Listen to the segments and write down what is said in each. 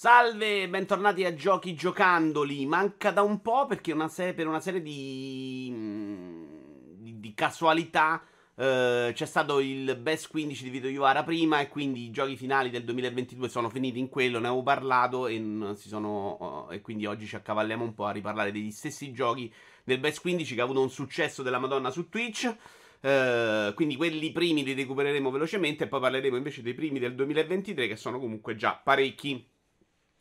Salve, bentornati a Giochi Giocandoli. Manca da un po' perché per una serie di casualità c'è stato il Best 15 di Vito Iuvara prima e quindi i giochi finali del 2022 sono finiti in quello, ne avevo parlato e quindi oggi ci accavalliamo un po' a riparlare degli stessi giochi del Best 15 che ha avuto un successo della Madonna su Twitch. Quindi quelli primi li recupereremo velocemente e poi parleremo invece dei primi del 2023 che sono comunque già parecchi.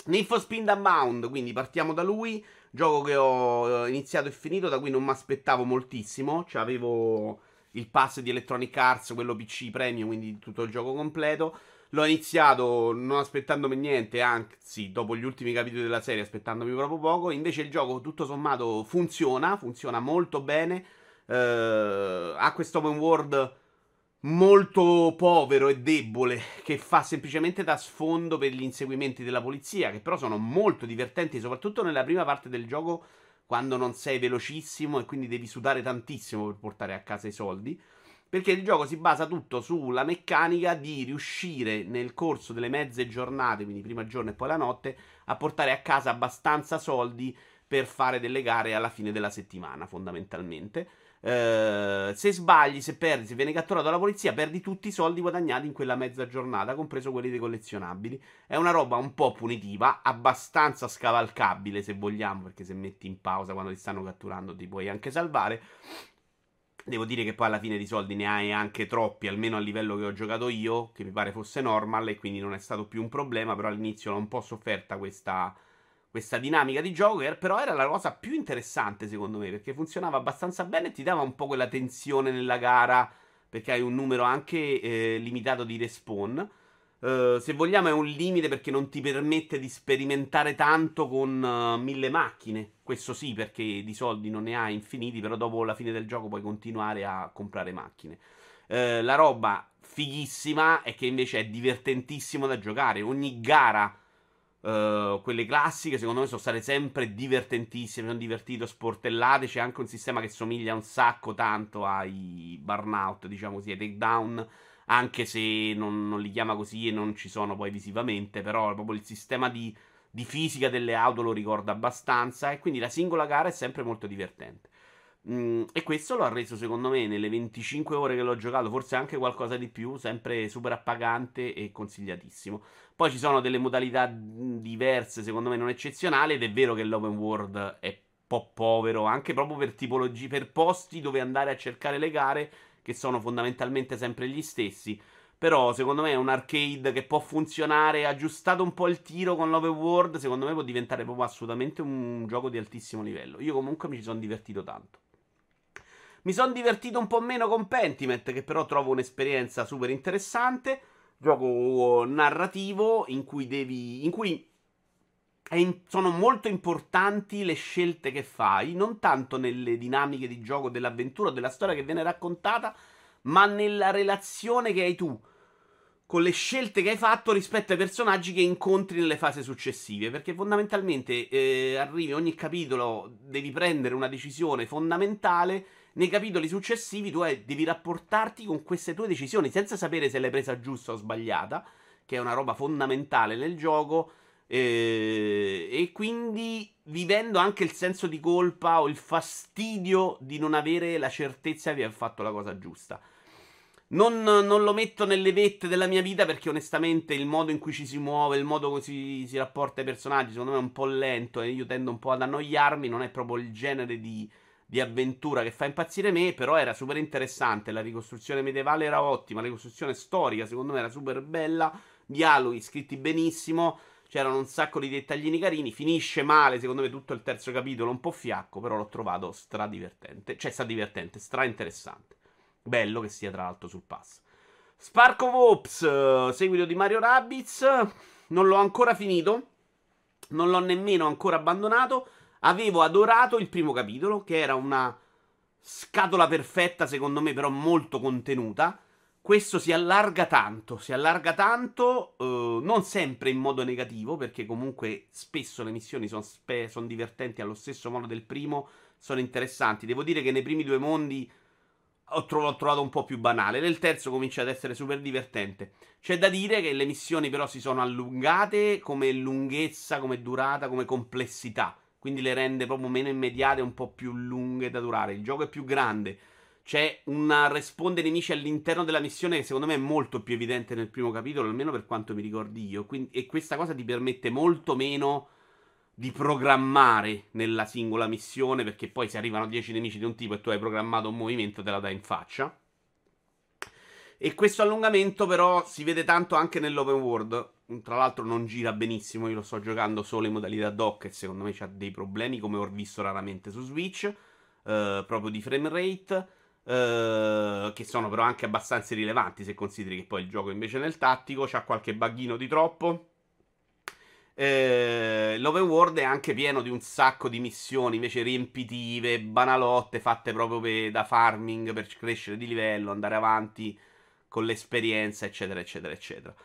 Need for Speed Unbound, quindi partiamo da lui, gioco che ho iniziato e finito, da cui non mi aspettavo moltissimo, cioè avevo il pass di Electronic Arts, quello PC Premium, quindi tutto il gioco completo. L'ho iniziato non aspettandomi niente, anzi dopo gli ultimi capitoli della serie aspettandomi proprio poco. Invece il gioco tutto sommato funziona molto bene. Ha questo open world molto povero e debole che fa semplicemente da sfondo per gli inseguimenti della polizia, che però sono molto divertenti, soprattutto nella prima parte del gioco quando non sei velocissimo e quindi devi sudare tantissimo per portare a casa i soldi, perché il gioco si basa tutto sulla meccanica di riuscire nel corso delle mezze giornate, quindi prima giorno e poi la notte, a portare a casa abbastanza soldi per fare delle gare alla fine della settimana, fondamentalmente. Se sbagli, se perdi, se viene catturato la polizia, perdi tutti i soldi guadagnati in quella mezza giornata, compreso quelli dei collezionabili. È una roba un po' punitiva, abbastanza scavalcabile se vogliamo, perché se metti in pausa quando ti stanno catturando ti puoi anche salvare. Devo dire che poi alla fine di soldi ne hai anche troppi, almeno a livello che ho giocato io, che mi pare fosse normal, e quindi non è stato più un problema. Però all'inizio l'ho un po' sofferta questa dinamica di gioco, però era la cosa più interessante secondo me, perché funzionava abbastanza bene e ti dava un po' quella tensione nella gara, perché hai un numero anche limitato di respawn. Se vogliamo è un limite perché non ti permette di sperimentare tanto con 1000 macchine, questo sì, perché di soldi non ne hai infiniti, però dopo la fine del gioco puoi continuare a comprare macchine. La roba fighissima è che invece è divertentissimo da giocare, ogni gara. Quelle classiche secondo me sono state sempre divertentissime, mi sono divertito, sportellate. C'è anche un sistema che somiglia un sacco tanto ai burnout, diciamo così, ai takedown, anche se non li chiama così e non ci sono poi visivamente, però proprio il sistema di fisica delle auto lo ricorda abbastanza, e quindi la singola gara è sempre molto divertente. E questo lo ha reso secondo me, nelle 25 ore che l'ho giocato, forse anche qualcosa di più, sempre super appagante e consigliatissimo. Poi ci sono delle modalità diverse, secondo me non eccezionali, ed è vero che l'open world è un po' povero, anche proprio per tipologie, per posti dove andare a cercare le gare, che sono fondamentalmente sempre gli stessi. Però secondo me è un arcade che può funzionare, aggiustato un po' il tiro con l'open world, secondo me può diventare proprio assolutamente un gioco di altissimo livello. Io comunque mi ci sono divertito tanto. Mi sono divertito un po' meno con Pentiment, che però trovo un'esperienza super interessante. Gioco narrativo in cui sono molto importanti le scelte che fai, non tanto nelle dinamiche di gioco, dell'avventura, della storia che viene raccontata, ma nella relazione che hai tu con le scelte che hai fatto rispetto ai personaggi che incontri nelle fasi successive, perché fondamentalmente arrivi ogni capitolo, devi prendere una decisione fondamentale. Nei capitoli successivi tu devi rapportarti con queste tue decisioni senza sapere se l'hai presa giusta o sbagliata, che è una roba fondamentale nel gioco, e quindi vivendo anche il senso di colpa o il fastidio di non avere la certezza di aver fatto la cosa giusta. Non lo metto nelle vette della mia vita, perché onestamente il modo in cui ci si muove, il modo in cui si rapporta ai personaggi secondo me è un po' lento e io tendo un po' ad annoiarmi, non è proprio il genere di avventura che fa impazzire me. Però era super interessante, la ricostruzione medievale era ottima, la ricostruzione storica secondo me era super bella, dialoghi scritti benissimo, c'erano un sacco di dettaglini carini. Finisce male secondo me tutto il terzo capitolo, un po' fiacco, però l'ho trovato stra interessante, bello che sia tra l'altro sul pass. Spark of Oops, seguito di Mario Rabbids, non l'ho ancora finito, non l'ho nemmeno ancora abbandonato. Avevo adorato il primo capitolo, che era una scatola perfetta secondo me, però molto contenuta. Questo si allarga tanto, non sempre in modo negativo, perché comunque spesso le missioni sono divertenti allo stesso modo del primo, sono interessanti. Devo dire che nei primi due mondi ho trovato un po' più banale. Nel terzo comincia ad essere super divertente. C'è da dire che le missioni però si sono allungate come lunghezza, come durata, come complessità, quindi le rende proprio meno immediate, un po' più lunghe da durare. Il gioco è più grande, c'è una responde nemici all'interno della missione che secondo me è molto più evidente nel primo capitolo, almeno per quanto mi ricordi io, quindi, e questa cosa ti permette molto meno di programmare nella singola missione, perché poi se arrivano 10 nemici di un tipo e tu hai programmato un movimento te la dai in faccia. E questo allungamento però si vede tanto anche nell'open world, tra l'altro non gira benissimo, io lo sto giocando solo in modalità dock e secondo me c'ha dei problemi come ho visto raramente su Switch, proprio di frame rate, che sono però anche abbastanza rilevanti se consideri che poi il gioco invece nel tattico c'ha qualche buggino di troppo. L'open world è anche pieno di un sacco di missioni invece riempitive, banalotte, fatte proprio da farming per crescere di livello, andare avanti con l'esperienza, eccetera eccetera eccetera.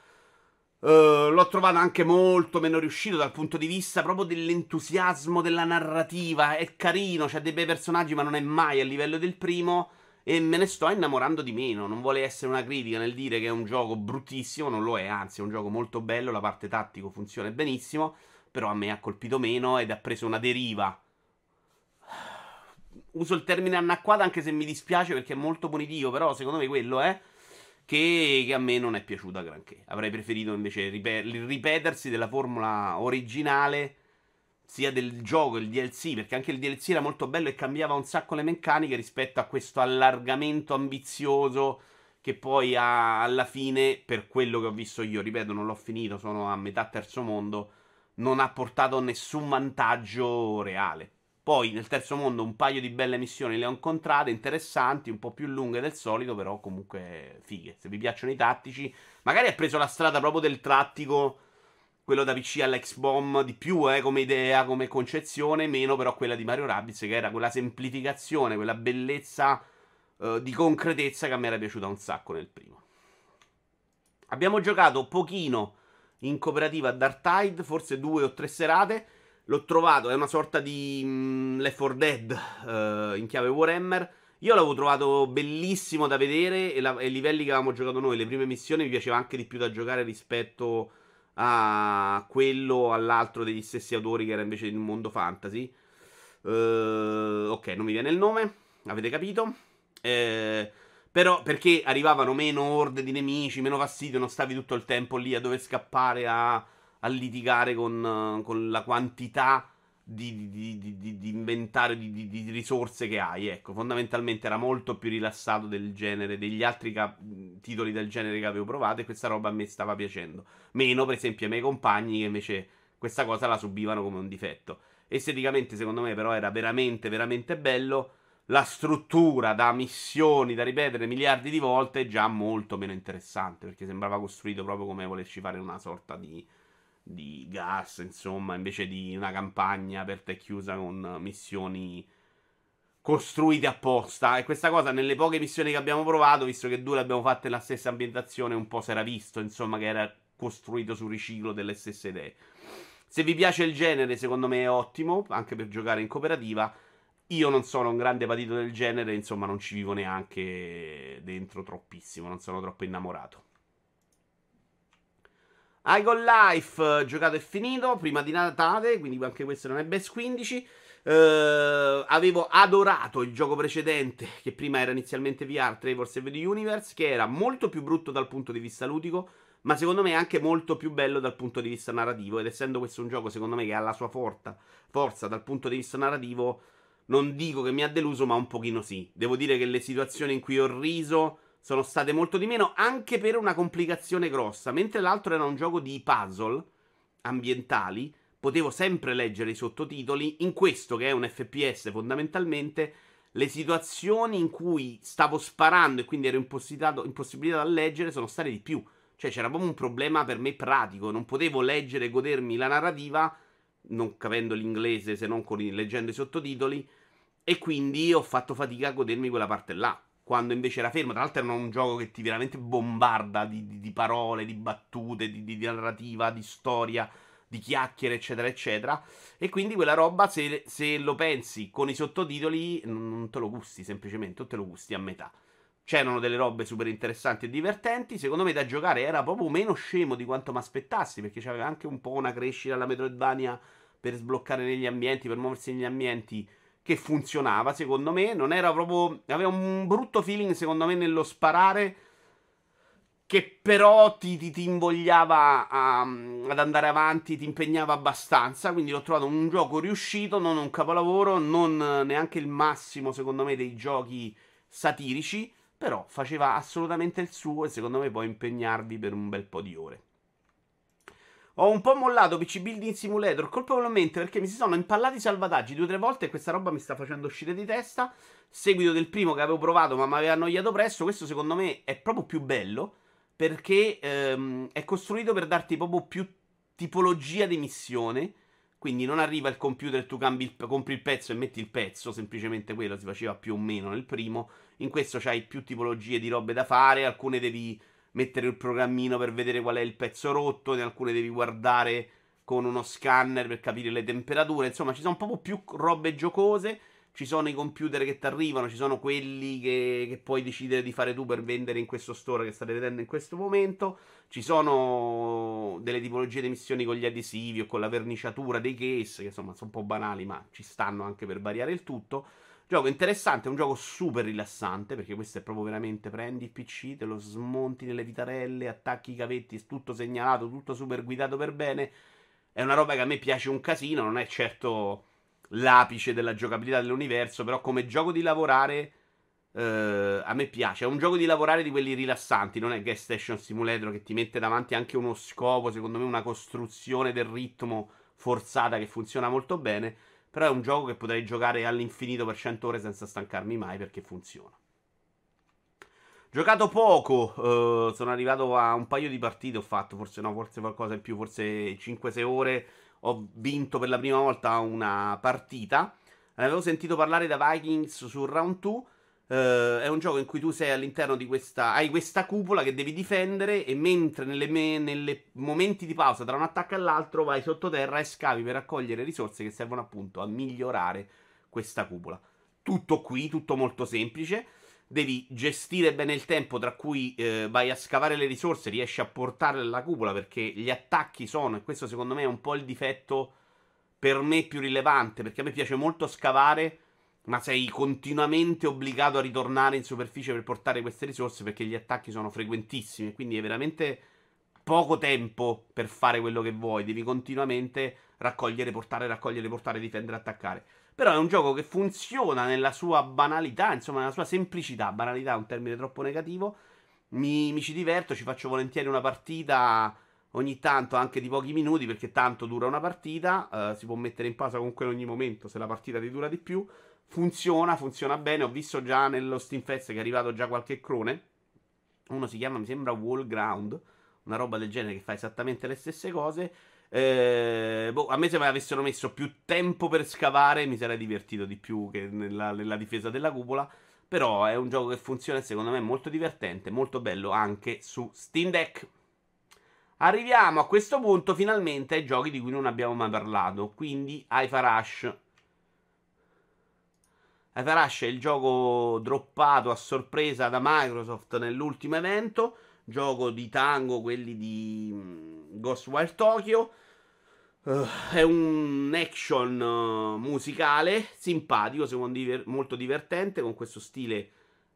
L'ho trovato anche molto meno riuscito dal punto di vista proprio dell'entusiasmo della narrativa. È carino, c'ha dei bei personaggi ma non è mai a livello del primo e me ne sto innamorando di meno. Non vuole essere una critica nel dire che è un gioco bruttissimo, non lo è, anzi è un gioco molto bello, la parte tattico funziona benissimo, però a me ha colpito meno ed ha preso una deriva. Uso il termine anacquata anche se mi dispiace perché è molto punitivo, però secondo me quello è che a me non è piaciuta granché. Avrei preferito invece il ripetersi della formula originale, sia del gioco, il DLC, perché anche il DLC era molto bello e cambiava un sacco le meccaniche rispetto a questo allargamento ambizioso che poi alla fine, per quello che ho visto io, ripeto non l'ho finito, sono a metà terzo mondo, non ha portato nessun vantaggio reale. Poi nel terzo mondo un paio di belle missioni le ho incontrate, interessanti, un po' più lunghe del solito, però comunque fighe. Se vi piacciono i tattici, magari ha preso la strada proprio del tattico, quello da PC alla X-Bomb di più, come idea, come concezione, meno però quella di Mario Rabbids, che era quella semplificazione, quella bellezza di concretezza che a me era piaciuta un sacco nel primo. Abbiamo giocato pochino in cooperativa a Dark Tide, forse 2 o 3 serate. L'ho trovato, è una sorta di Left 4 Dead in chiave Warhammer. Io l'avevo trovato bellissimo da vedere e i livelli che avevamo giocato noi, le prime missioni, mi piaceva anche di più da giocare rispetto a quello all'altro degli stessi autori che era invece in un mondo fantasy. Ok, non mi viene il nome, avete capito, però perché arrivavano meno orde di nemici, meno fastidio, non stavi tutto il tempo lì a dover scappare a litigare con la quantità di inventario di risorse che hai, ecco. Fondamentalmente era molto più rilassato del genere degli altri titoli del genere che avevo provato, e questa roba a me stava piacendo meno, per esempio, ai miei compagni che invece questa cosa la subivano come un difetto. Esteticamente secondo me però era veramente veramente bello. La struttura da missioni da ripetere miliardi di volte è già molto meno interessante, perché sembrava costruito proprio come volerci fare una sorta di gas, insomma, invece di una campagna aperta e chiusa con missioni costruite apposta. E questa cosa nelle poche missioni che abbiamo provato, visto che 2 le abbiamo fatte nella stessa ambientazione, un po' si era visto, insomma, che era costruito sul riciclo delle stesse idee. Se vi piace il genere, secondo me è ottimo, anche per giocare in cooperativa. Io non sono un grande patito del genere, insomma, non ci vivo neanche dentro troppissimo, non sono troppo innamorato. Icon Life, giocato e finito, prima di Natale, quindi anche questo non è best 15. Avevo adorato il gioco precedente, che prima era inizialmente VR, Traverse of the Universe, che era molto più brutto dal punto di vista ludico, ma secondo me anche molto più bello dal punto di vista narrativo, ed essendo questo un gioco secondo me che ha la sua forza dal punto di vista narrativo, non dico che mi ha deluso, ma un pochino sì. Devo dire che le situazioni in cui ho riso sono state molto di meno, anche per una complicazione grossa. Mentre l'altro era un gioco di puzzle ambientali, potevo sempre leggere i sottotitoli. In questo, che è un FPS fondamentalmente, le situazioni in cui stavo sparando e quindi ero impossibilitato a leggere sono state di più. Cioè c'era proprio un problema per me pratico, non potevo leggere e godermi la narrativa, non capendo l'inglese se non leggendo i sottotitoli, e quindi ho fatto fatica a godermi quella parte là. Quando invece era fermo, tra l'altro era un gioco che ti veramente bombarda di parole, di battute, di narrativa, di storia, di chiacchiere, eccetera, eccetera. E quindi quella roba, se lo pensi con i sottotitoli, non te lo gusti semplicemente, o te lo gusti a metà. C'erano delle robe super interessanti e divertenti. Secondo me da giocare era proprio meno scemo di quanto mi aspettassi, perché c'aveva anche un po' una crescita alla Metroidvania per sbloccare negli ambienti, per muoversi negli ambienti, che funzionava, secondo me. Non era proprio... aveva un brutto feeling, secondo me, nello sparare, che però ti invogliava ad andare avanti, ti impegnava abbastanza. Quindi l'ho trovato un gioco riuscito, non un capolavoro, non neanche il massimo, secondo me, dei giochi satirici, però faceva assolutamente il suo e secondo me può impegnarvi per un bel po' di ore. Ho un po' mollato PC Building Simulator, colpevolmente, perché mi si sono impallati i salvataggi 2 o 3 volte e questa roba mi sta facendo uscire di testa. Seguito del primo che avevo provato ma mi aveva annoiato presto, questo secondo me è proprio più bello, perché è costruito per darti proprio più tipologia di missione. Quindi non arriva il computer e tu compri il pezzo e metti il pezzo, semplicemente quello si faceva più o meno nel primo. In questo c'hai più tipologie di robe da fare, alcune devi mettere il programmino per vedere qual è il pezzo rotto, e alcune devi guardare con uno scanner per capire le temperature. Insomma, ci sono proprio più robe giocose, ci sono i computer che ti arrivano, ci sono quelli che puoi decidere di fare tu per vendere in questo store che state vedendo in questo momento, ci sono delle tipologie di missioni con gli adesivi o con la verniciatura dei case, che insomma sono un po' banali ma ci stanno anche per variare il tutto. Gioco interessante, è un gioco super rilassante, perché questo è proprio veramente prendi il PC, te lo smonti nelle vitarelle, attacchi i cavetti, tutto segnalato, tutto super guidato per bene. È una roba che a me piace un casino, non è certo l'apice della giocabilità dell'universo, però come gioco di lavorare a me piace. È un gioco di lavorare di quelli rilassanti, non è Gas Station Simulator che ti mette davanti anche uno scopo, secondo me una costruzione del ritmo forzata che funziona molto bene, però è un gioco che potrei giocare all'infinito per 100 ore senza stancarmi mai, perché funziona. Giocato poco, sono arrivato a un paio di partite, ho fatto forse qualcosa in più, forse 5-6 ore. Ho vinto per la prima volta una partita. Avevo sentito parlare da Vikings sul round 2. È un gioco in cui tu sei all'interno di questa... hai questa cupola che devi difendere, e mentre nelle momenti di pausa tra un attacco e l'altro vai sottoterra e scavi per raccogliere risorse che servono appunto a migliorare questa cupola. Tutto qui, tutto molto semplice. Devi gestire bene il tempo, tra cui vai a scavare le risorse, riesci a portarle alla cupola, perché gli attacchi sono, e questo secondo me è un po' il difetto per me più rilevante, perché a me piace molto scavare, ma sei continuamente obbligato a ritornare in superficie per portare queste risorse, perché gli attacchi sono frequentissimi, quindi è veramente poco tempo per fare quello che vuoi, devi continuamente raccogliere, portare, difendere, attaccare. Però è un gioco che funziona nella sua banalità, insomma nella sua semplicità. Banalità è un termine troppo negativo. Mi ci diverto, ci faccio volentieri una partita ogni tanto, anche di pochi minuti, perché tanto dura una partita. Si può mettere in pausa comunque in ogni momento se la partita ti dura di più. Funziona bene. Ho visto già nello Steam Fest che è arrivato già qualche clone. Uno si chiama, mi sembra, Wallground, una roba del genere, che fa esattamente le stesse cose. A me se mi avessero messo più tempo per scavare mi sarei divertito di più che nella difesa della cupola. Però è un gioco che funziona e secondo me è molto divertente, molto bello anche su Steam Deck. Arriviamo a questo punto finalmente ai giochi di cui non abbiamo mai parlato, quindi Ifa Rush. Ifa Rush è il gioco droppato a sorpresa da Microsoft nell'ultimo evento, gioco di Tango, quelli di Ghostwire Tokyo. È un action musicale simpatico, secondo me molto divertente, con questo stile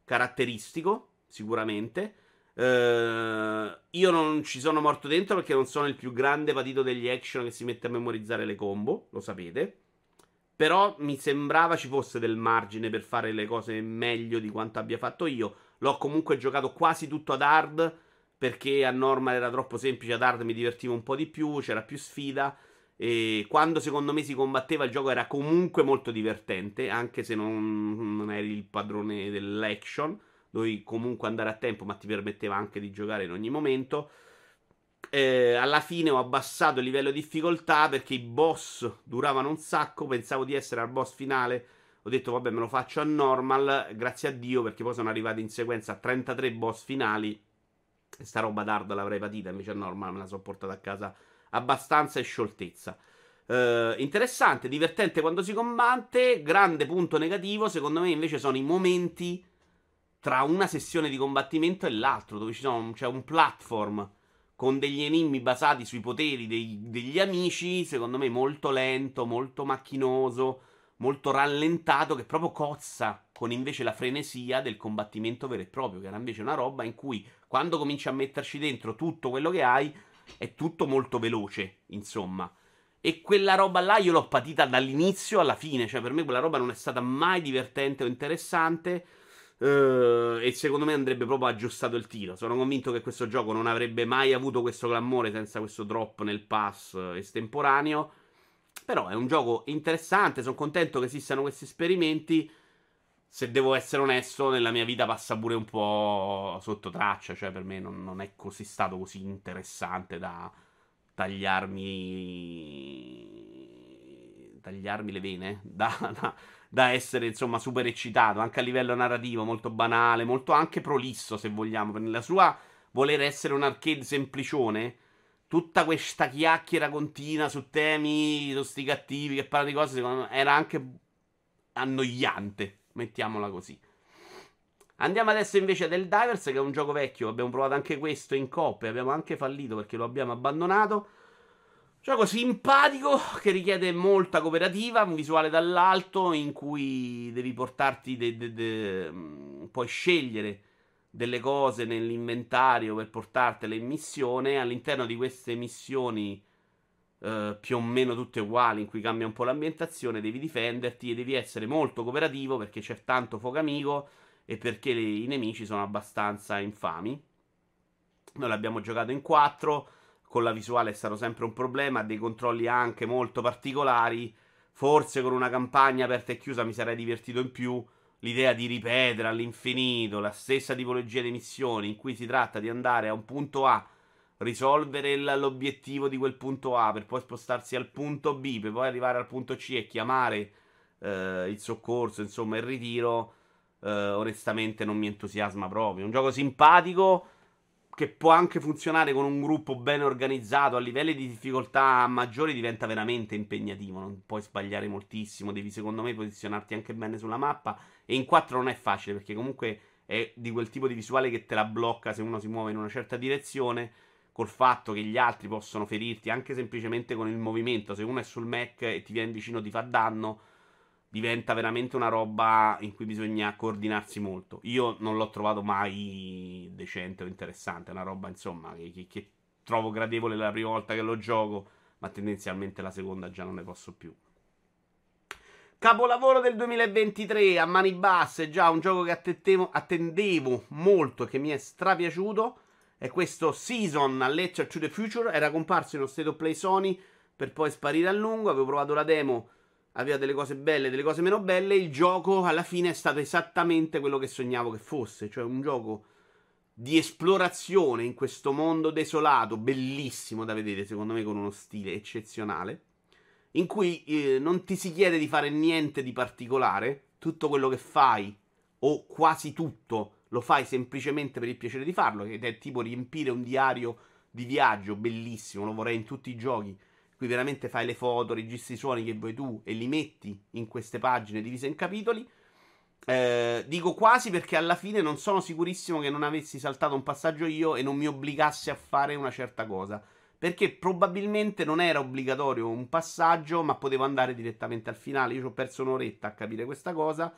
caratteristico sicuramente. Io non ci sono morto dentro perché non sono il più grande patito degli action che si mette a memorizzare le combo, lo sapete, però mi sembrava ci fosse del margine per fare le cose meglio di quanto abbia fatto io. L'ho comunque giocato quasi tutto ad hard, perché a normal era troppo semplice, ad hard mi divertivo un po' di più, c'era più sfida, e quando secondo me si combatteva il gioco era comunque molto divertente, anche se non eri il padrone dell'action, dovevi comunque andare a tempo, ma ti permetteva anche di giocare in ogni momento. Alla fine ho abbassato il livello di difficoltà perché i boss duravano un sacco, pensavo di essere al boss finale, ho detto vabbè me lo faccio a normal, grazie a Dio, perché poi sono arrivati in sequenza a 33 boss finali. Sta roba d'hard l'avrei patita, invece a normal me la sono portata a casa abbastanza e scioltezza. Interessante, divertente quando si combatte. Grande punto negativo secondo me invece sono i momenti tra una sessione di combattimento e l'altro, dove c'è un platform con degli enigmi basati sui poteri degli amici, secondo me molto lento, molto macchinoso, molto rallentato, che proprio cozza con invece la frenesia del combattimento vero e proprio, che era invece una roba in cui quando cominci a metterci dentro tutto quello che hai è tutto molto veloce, insomma. E quella roba là io l'ho patita dall'inizio alla fine, cioè per me quella roba non è stata mai divertente o interessante, e secondo me andrebbe proprio aggiustato il tiro. Sono convinto che questo gioco non avrebbe mai avuto questo clamore senza questo drop nel pass estemporaneo. Però è un gioco interessante, sono contento che esistano questi esperimenti. Se devo essere onesto, nella mia vita passa pure un po' sotto traccia, cioè per me non è così stato così interessante da tagliarmi le vene, da essere insomma super eccitato, anche a livello narrativo molto banale, molto anche prolisso se vogliamo, per nella sua voler essere un arcade semplicione, tutta questa chiacchiera continua su temi, su sti cattivi che parlano di cose, secondo me era anche annoiante, mettiamola così. Andiamo adesso invece a Dead Divers, che è un gioco vecchio, abbiamo provato anche questo in coppia, abbiamo anche fallito perché lo abbiamo abbandonato. Gioco simpatico che richiede molta cooperativa, un visuale dall'alto in cui devi portarti, puoi scegliere delle cose nell'inventario per portartele in missione. All'interno di queste missioni più o meno tutte uguali, in cui cambia un po' l'ambientazione, devi difenderti e devi essere molto cooperativo perché c'è tanto fuoco amico e perché i nemici sono abbastanza infami. Noi l'abbiamo giocato in 4, con la visuale è stato sempre un problema, dei controlli anche molto particolari, forse con una campagna aperta e chiusa mi sarei divertito in più. L'idea di ripetere all'infinito la stessa tipologia di missioni, in cui si tratta di andare a un punto A, risolvere l'obiettivo di quel punto A, per poi spostarsi al punto B, per poi arrivare al punto C e chiamare il soccorso, insomma il ritiro, onestamente non mi entusiasma proprio. Un gioco simpatico che può anche funzionare con un gruppo ben organizzato. A livelli di difficoltà maggiori diventa veramente impegnativo, non puoi sbagliare moltissimo, devi secondo me posizionarti anche bene sulla mappa, e in 4 non è facile perché comunque è di quel tipo di visuale che te la blocca se uno si muove in una certa direzione, col fatto che gli altri possono ferirti anche semplicemente con il movimento. Se uno è sul mech e ti viene vicino ti fa danno, diventa veramente una roba in cui bisogna coordinarsi molto. Io non l'ho trovato mai decente o interessante. È una roba, insomma, che trovo gradevole la prima volta che lo gioco, ma tendenzialmente la seconda già non ne posso più. Capolavoro del 2023 a mani basse, già un gioco che attendevo molto e che mi è strapiaciuto, è questo Season Letter to the Future. Era comparso in uno State of Play Sony per poi sparire a lungo. Avevo provato la demo, aveva delle cose belle, delle cose meno belle. Il gioco alla fine è stato esattamente quello che sognavo che fosse, cioè un gioco di esplorazione in questo mondo desolato, bellissimo da vedere, secondo me con uno stile eccezionale, in cui non ti si chiede di fare niente di particolare, tutto quello che fai, o quasi tutto, lo fai semplicemente per il piacere di farlo, ed è tipo riempire un diario di viaggio, bellissimo, lo vorrei in tutti i giochi. Qui veramente fai le foto, registri i suoni che vuoi tu e li metti in queste pagine divise in capitoli. Dico quasi perché alla fine non sono sicurissimo che non avessi saltato un passaggio io e non mi obbligassi a fare una certa cosa, perché probabilmente non era obbligatorio un passaggio, ma potevo andare direttamente al finale. Io ci ho perso un'oretta a capire questa cosa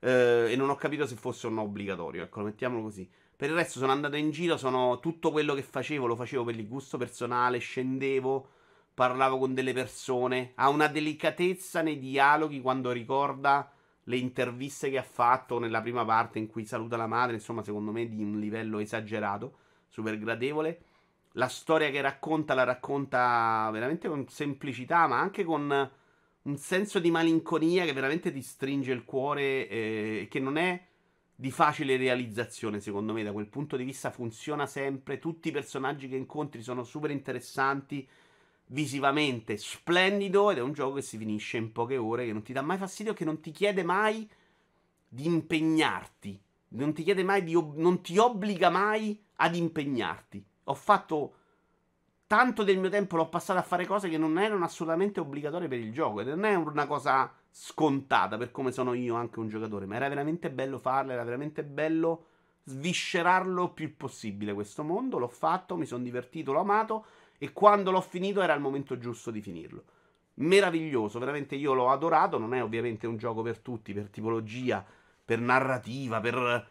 e non ho capito se fosse o no obbligatorio, ecco, mettiamolo così. Per il resto sono andato in giro, tutto quello che facevo lo facevo per il gusto personale, scendevo, parlavo con delle persone, ha una delicatezza nei dialoghi quando ricorda le interviste che ha fatto nella prima parte in cui saluta la madre, insomma secondo me di un livello esagerato, super gradevole. La storia che racconta la racconta veramente con semplicità, ma anche con un senso di malinconia che veramente ti stringe il cuore e che non è di facile realizzazione, secondo me da quel punto di vista funziona sempre. Tutti i personaggi che incontri sono super interessanti, visivamente splendido, ed è un gioco che si finisce in poche ore, che non ti dà mai fastidio, che non ti chiede mai di impegnarti, non ti chiede mai non ti obbliga mai ad impegnarti. Ho fatto tanto del mio tempo, l'ho passato a fare cose che non erano assolutamente obbligatorie per il gioco, ed non è una cosa scontata per come sono io anche un giocatore, ma era veramente bello farla, era veramente bello sviscerarlo più possibile questo mondo. L'ho fatto, mi sono divertito, l'ho amato, e quando l'ho finito era il momento giusto di finirlo. Meraviglioso, veramente io l'ho adorato. Non è ovviamente un gioco per tutti, per tipologia, per narrativa, per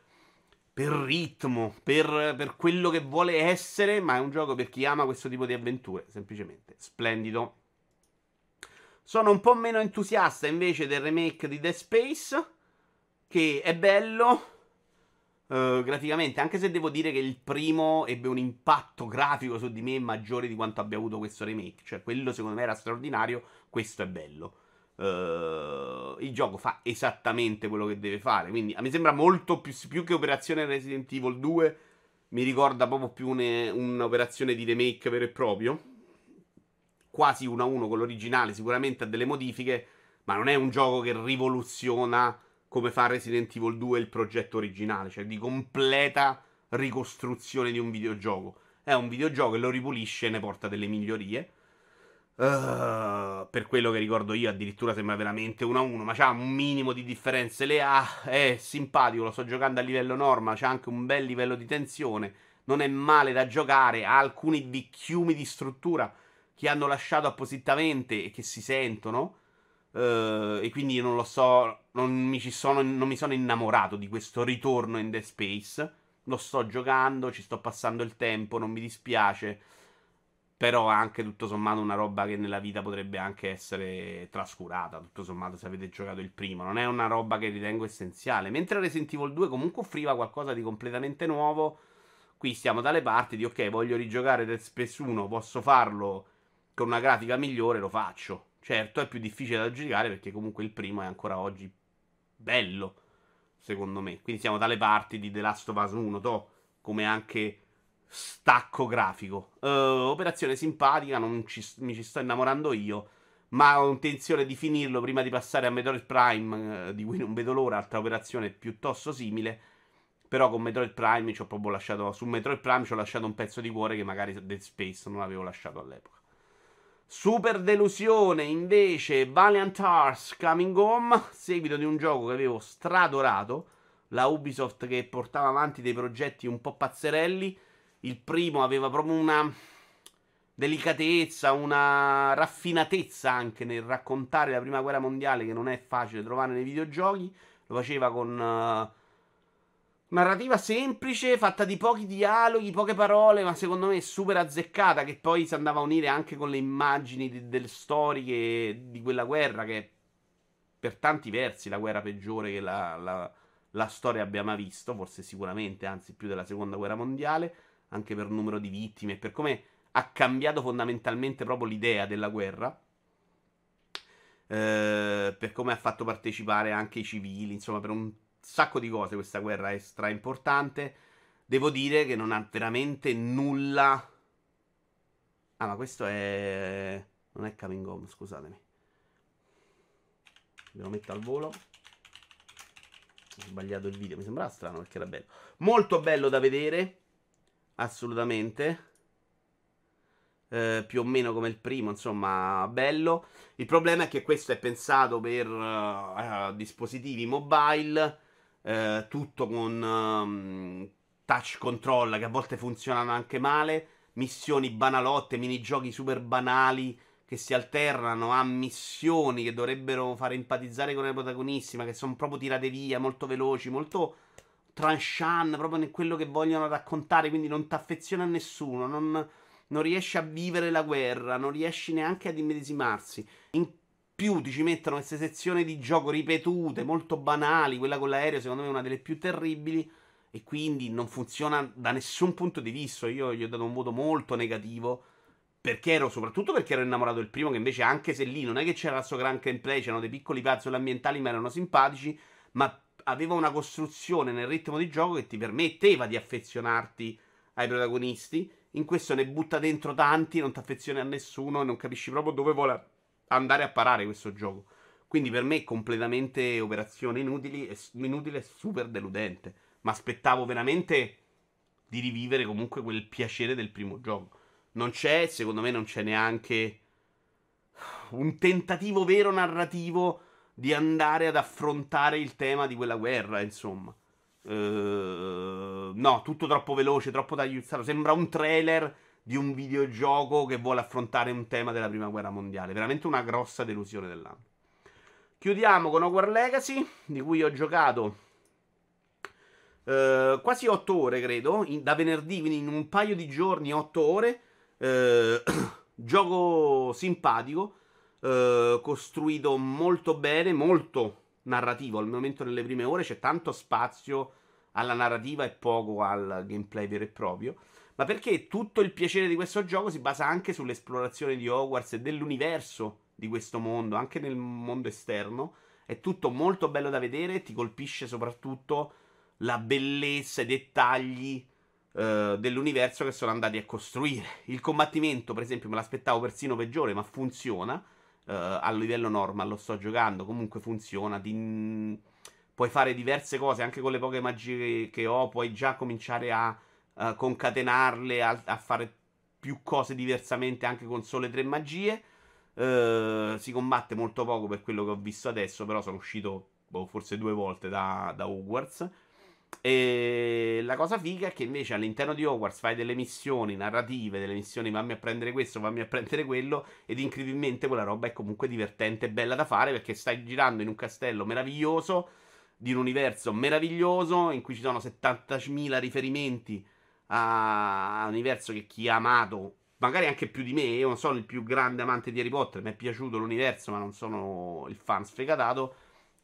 ritmo, per quello che vuole essere, ma è un gioco per chi ama questo tipo di avventure, semplicemente splendido. Sono un po' meno entusiasta invece del remake di Dead Space, che è bello graficamente, anche se devo dire che il primo ebbe un impatto grafico su di me maggiore di quanto abbia avuto questo remake. Cioè, quello secondo me era straordinario, questo è bello. Il gioco fa esattamente quello che deve fare, quindi a me sembra molto più che operazione Resident Evil 2, mi ricorda proprio più un'operazione di remake vero e proprio, quasi 1-1 con l'originale. Sicuramente ha delle modifiche, ma non è un gioco che rivoluziona come fa Resident Evil 2 il progetto originale, cioè di completa ricostruzione di un videogioco. È un videogioco che lo ripulisce e ne porta delle migliorie. Per quello che ricordo io addirittura sembra veramente 1-1, ma c'ha un minimo di differenze, le ha, è simpatico, lo sto giocando a livello norma, c'ha anche un bel livello di tensione, non è male da giocare, ha alcuni bicchiumi di struttura che hanno lasciato appositamente e che si sentono. E quindi non lo so, non mi sono innamorato di questo ritorno in Dead Space. Lo sto giocando, ci sto passando il tempo, non mi dispiace, però anche tutto sommato una roba che nella vita potrebbe anche essere trascurata, tutto sommato, se avete giocato il primo. Non è una roba che ritengo essenziale, mentre Resident Evil 2 comunque offriva qualcosa di completamente nuovo. Qui siamo dalle parti di ok, voglio rigiocare Dead Space 1, posso farlo con una grafica migliore, lo faccio. Certo, è più difficile da giocare perché comunque il primo è ancora oggi bello, secondo me. Quindi siamo dalle parti di The Last of Us 1, come anche stacco grafico. Operazione simpatica, mi ci sto innamorando io, ma ho intenzione di finirlo prima di passare a Metroid Prime, di cui non vedo l'ora, altra operazione piuttosto simile. Però con Metroid Prime ci ho proprio lasciato, su Metroid Prime ci ho lasciato un pezzo di cuore che magari Dead Space non avevo lasciato all'epoca. Super delusione invece Valiant Hearts Coming Home, seguito di un gioco che avevo stradorato, la Ubisoft che portava avanti dei progetti un po' pazzerelli. Il primo aveva proprio una delicatezza, una raffinatezza anche nel raccontare la prima guerra mondiale, che non è facile trovare nei videogiochi. Lo faceva con narrativa semplice, fatta di pochi dialoghi, poche parole, ma secondo me super azzeccata, che poi si andava a unire anche con le immagini delle storiche di quella guerra, che è per tanti versi la guerra peggiore che la storia abbia mai visto, forse sicuramente, anzi più della seconda guerra mondiale, anche per numero di vittime e per come ha cambiato fondamentalmente proprio l'idea della guerra, per come ha fatto partecipare anche i civili, insomma per un sacco di cose questa guerra è stra importante. Devo dire che non ha veramente nulla. Ah, ma questo è, non è Coming Home, scusatemi, ve lo metto al volo, ho sbagliato il video, mi sembrava strano perché era bello, molto bello da vedere, assolutamente, più o meno come il primo, insomma bello. Il problema è che questo è pensato per dispositivi mobile, tutto con touch control che a volte funzionano anche male, missioni banalotte, minigiochi super banali che si alternano a missioni che dovrebbero fare empatizzare con le protagonisti, ma che sono proprio tirate via, molto veloci, molto tranchant, proprio in quello che vogliono raccontare, quindi non t'affeziona a nessuno, non riesci a vivere la guerra, non riesci neanche ad immedesimarsi. In più ti ci mettono queste sezioni di gioco ripetute, molto banali, quella con l'aereo secondo me è una delle più terribili, e quindi non funziona da nessun punto di vista. Io gli ho dato un voto molto negativo, perché soprattutto perché ero innamorato del primo, che invece anche se lì non è che c'era questo gran gameplay, c'erano dei piccoli puzzle ambientali ma erano simpatici, ma aveva una costruzione nel ritmo di gioco che ti permetteva di affezionarti ai protagonisti. In questo ne butta dentro tanti, non ti affezioni a nessuno e non capisci proprio dove vuole andare a parare questo gioco. Quindi per me è completamente operazione inutile e super deludente. Ma aspettavo veramente di rivivere comunque quel piacere del primo gioco. Non c'è, secondo me non c'è neanche un tentativo vero narrativo di andare ad affrontare il tema di quella guerra, insomma. No, tutto troppo veloce, troppo tagliuzzato. Sembra un trailer di un videogioco che vuole affrontare un tema della prima guerra mondiale. Veramente una grossa delusione dell'anno. Chiudiamo con Hogwarts Legacy, di cui ho giocato quasi 8 ore, credo, da venerdì, quindi in un paio di giorni 8 ore. Gioco simpatico, costruito molto bene, molto narrativo. Al momento nelle prime ore c'è tanto spazio alla narrativa e poco al gameplay vero e proprio, ma perché tutto il piacere di questo gioco si basa anche sull'esplorazione di Hogwarts e dell'universo di questo mondo, anche nel mondo esterno. È tutto molto bello da vedere, ti colpisce soprattutto la bellezza e i dettagli dell'universo che sono andati a costruire. Il combattimento, per esempio, me l'aspettavo persino peggiore, ma funziona. A livello normal lo sto giocando, comunque funziona. Puoi fare diverse cose anche con le poche magie che ho, puoi già cominciare a concatenarle, a fare più cose diversamente anche con sole 3 magie. Si combatte molto poco per quello che ho visto adesso, però sono uscito forse 2 volte da Hogwarts. E la cosa figa è che invece all'interno di Hogwarts fai delle missioni narrative, delle missioni vammi a prendere questo, vammi a prendere quello, ed incredibilmente quella roba è comunque divertente e bella da fare, perché stai girando in un castello meraviglioso, di un universo meraviglioso, in cui ci sono 70.000 riferimenti a un universo che chi ha amato, magari anche più di me. Io non sono il più grande amante di Harry Potter, mi è piaciuto l'universo ma non sono il fan sfegatato.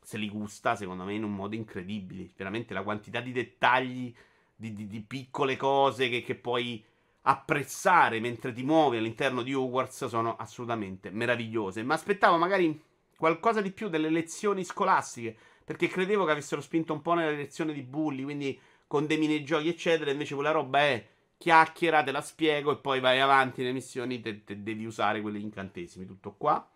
Se li gusta, secondo me, in un modo incredibile. Veramente la quantità di dettagli, di piccole cose che puoi apprezzare mentre ti muovi all'interno di Hogwarts sono assolutamente meravigliose. Ma aspettavo magari qualcosa di più delle lezioni scolastiche, perché credevo che avessero spinto un po' nella lezione di Bully, quindi con dei minigiochi eccetera. Invece quella roba è chiacchiera, te la spiego e poi vai avanti nelle missioni, te devi usare quegli incantesimi, tutto qua.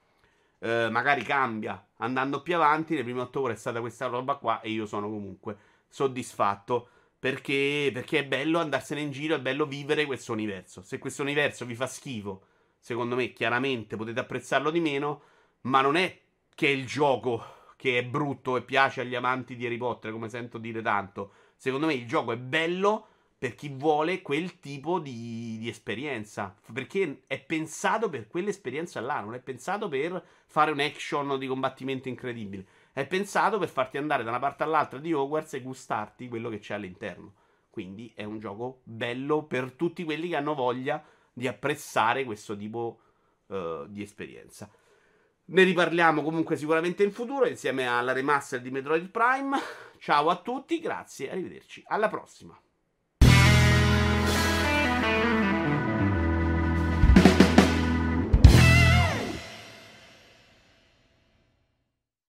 Magari cambia andando più avanti. Le prime 8 ore è stata questa roba qua e io sono comunque soddisfatto, perché è bello andarsene in giro, è bello vivere questo universo. Se questo universo vi fa schifo, secondo me chiaramente potete apprezzarlo di meno, ma non è che è il gioco che è brutto e piace agli amanti di Harry Potter, come sento dire tanto. Secondo me il gioco è bello per chi vuole quel tipo di esperienza, perché è pensato per quell'esperienza là, non è pensato per fare un action di combattimento incredibile, è pensato per farti andare da una parte all'altra di Hogwarts e gustarti quello che c'è all'interno. Quindi è un gioco bello per tutti quelli che hanno voglia di apprezzare questo tipo di esperienza. Ne riparliamo comunque sicuramente in futuro, insieme alla remaster di Metroid Prime. Ciao a tutti, grazie, arrivederci, alla prossima.